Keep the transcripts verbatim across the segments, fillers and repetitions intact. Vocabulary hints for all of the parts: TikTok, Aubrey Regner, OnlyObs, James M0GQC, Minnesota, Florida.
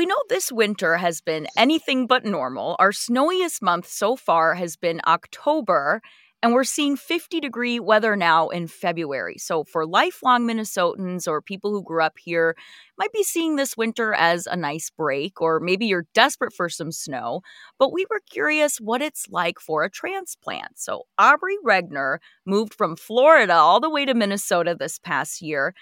we know this winter has been anything but normal. Our snowiest month so far has been October, and we're seeing fifty-degree weather now in February. So for lifelong Minnesotans or people who grew up here, might be seeing this winter as a nice break, or maybe you're desperate for some snow. But we were curious what it's like for a transplant. So Aubrey Regner moved from Florida all the way to Minnesota this past year,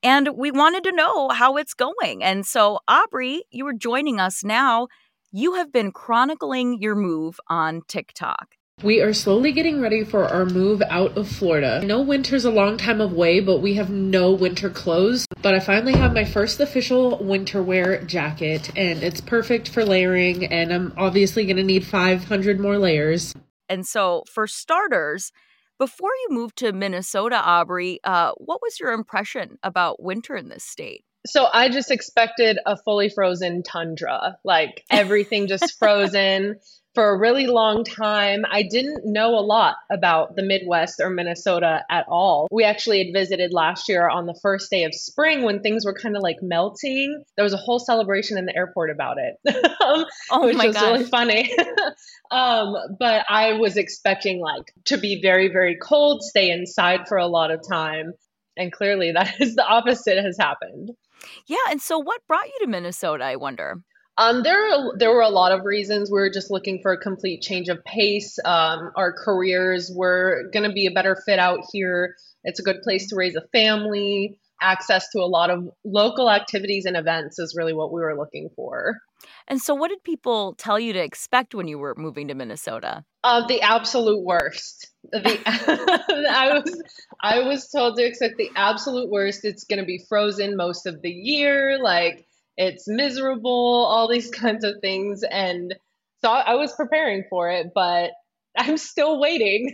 and we wanted to know how it's going. And so, Aubrey, you are joining us now. You have been chronicling your move on TikTok. We are slowly getting ready for our move out of Florida. I know winter's a long time away, but we have no winter clothes. But I finally have my first official winter wear jacket, and it's perfect for layering, and I'm obviously going to need five hundred more layers. And so, for starters, before you moved to Minnesota, Aubrey, uh, what was your impression about winter in this state? So I just expected a fully frozen tundra, like everything just frozen for a really long time. I didn't know a lot about the Midwest or Minnesota at all. We actually had visited last year on the first day of spring when things were kind of like melting. There was a whole celebration in the airport about it, oh which my was gosh. really funny. um, but I was expecting like to be very, very cold, stay inside for a lot of time. And clearly that is the opposite has happened. Yeah. And so what brought you to Minnesota, I wonder? Um, there, there were a lot of reasons. We were just looking for a complete change of pace. Um, our careers were going to be a better fit out here. It's a good place to raise a family. Access to a lot of local activities and events is really what we were looking for. And so what did people tell you to expect when you were moving to Minnesota? Uh, the absolute worst. The, I was I was told to expect the absolute worst. It's going to be frozen most of the year. Like, it's miserable, all these kinds of things. And so I was preparing for it, but I'm still waiting.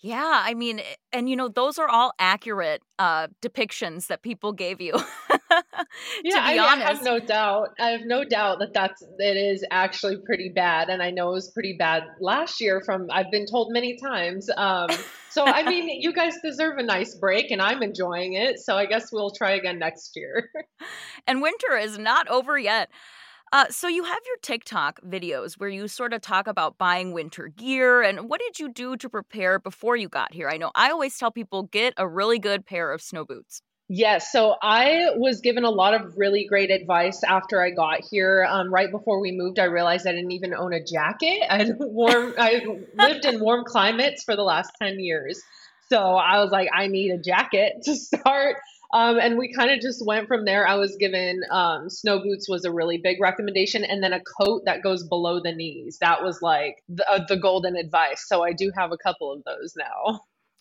Yeah, I mean, and you know, those are all accurate uh, depictions that people gave you. yeah, to be I, honest. I have no doubt. I have no doubt that that's it is actually pretty bad, and I know it was pretty bad last year. From I've been told many times. Um, so I mean, you guys deserve a nice break, and I'm enjoying it. So I guess we'll try again next year. And winter is not over yet. Uh, so you have your TikTok videos where you sort of talk about buying winter gear. And what did you do to prepare before you got here? I know I always tell people get a really good pair of snow boots. Yes. Yeah, so I was given a lot of really great advice after I got here. Um, right before we moved, I realized I didn't even own a jacket. I warm. I lived in warm climates for the last ten years. So I was like, I need a jacket to start. Um, and we kind of just went from there. I was given um, snow boots was a really big recommendation. And then a coat that goes below the knees. That was like the, uh, the golden advice. So I do have a couple of those now.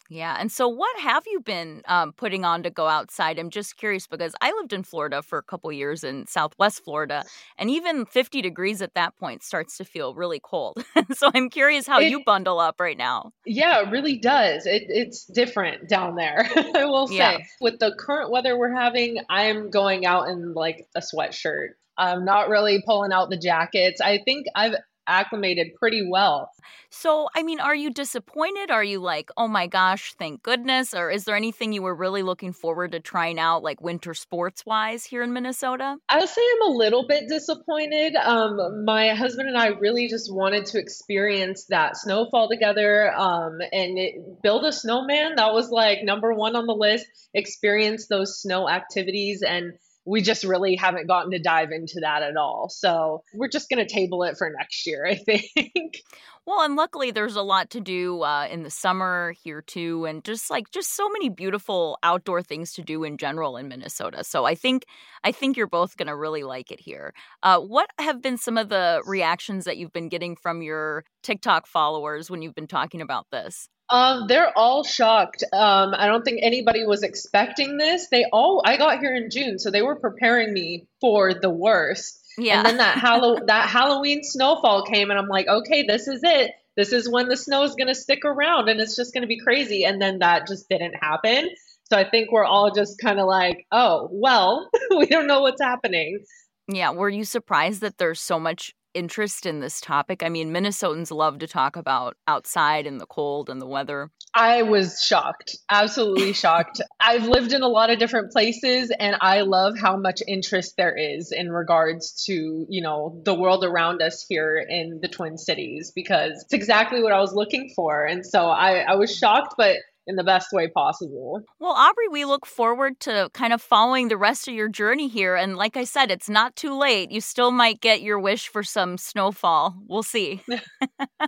Yeah. And so what have you been um, putting on to go outside? I'm just curious because I lived in Florida for a couple years in Southwest Florida. And even fifty degrees at that point starts to feel really cold. So I'm curious how it, you bundle up right now. Yeah, it really does. It, it's different down there, I will say. Yeah. With the current weather we're having, I'm going out in like a sweatshirt. I'm not really pulling out the jackets. I think I've acclimated pretty well. So, I mean, are you disappointed? Are you like, oh my gosh, thank goodness? Or is there anything you were really looking forward to trying out, like winter sports wise here in Minnesota? I would say I'm a little bit disappointed. Um, my husband and I really just wanted to experience that snowfall together um, and it, build a snowman. That was like number one on the list, experience those snow activities, and we just really haven't gotten to dive into that at all. So we're just going to table it for next year, I think. Well, and luckily there's a lot to do uh, in the summer here too. And just like just so many beautiful outdoor things to do in general in Minnesota. So I think I think you're both going to really like it here. Uh, what have been some of the reactions that you've been getting from your TikTok followers when you've been talking about this? Um, they're all shocked. Um, I don't think anybody was expecting this. They all, I got here in June, so they were preparing me for the worst. Yeah. And then that, Hallow- that Halloween snowfall came and I'm like, okay, this is it. This is when the snow is going to stick around and it's just going to be crazy. And then that just didn't happen. So I think we're all just kind of like, oh, well, we don't know what's happening. Yeah. Were you surprised that there's so much interest in this topic? I mean, Minnesotans love to talk about outside and the cold and the weather. I was shocked, absolutely shocked. I've lived in a lot of different places, and I love how much interest there is in regards to, you know, the world around us here in the Twin Cities, because it's exactly what I was looking for. And so I, I was shocked, but in the best way possible. Well, Aubrey, we look forward to kind of following the rest of your journey here. And like I said, it's not too late. You still might get your wish for some snowfall. We'll see.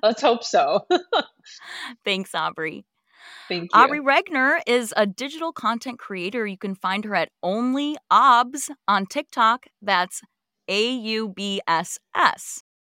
Let's hope so. Thanks, Aubrey. Thank you. Aubrey Regner is a digital content creator. You can find her at OnlyObs on TikTok. That's A U B S S.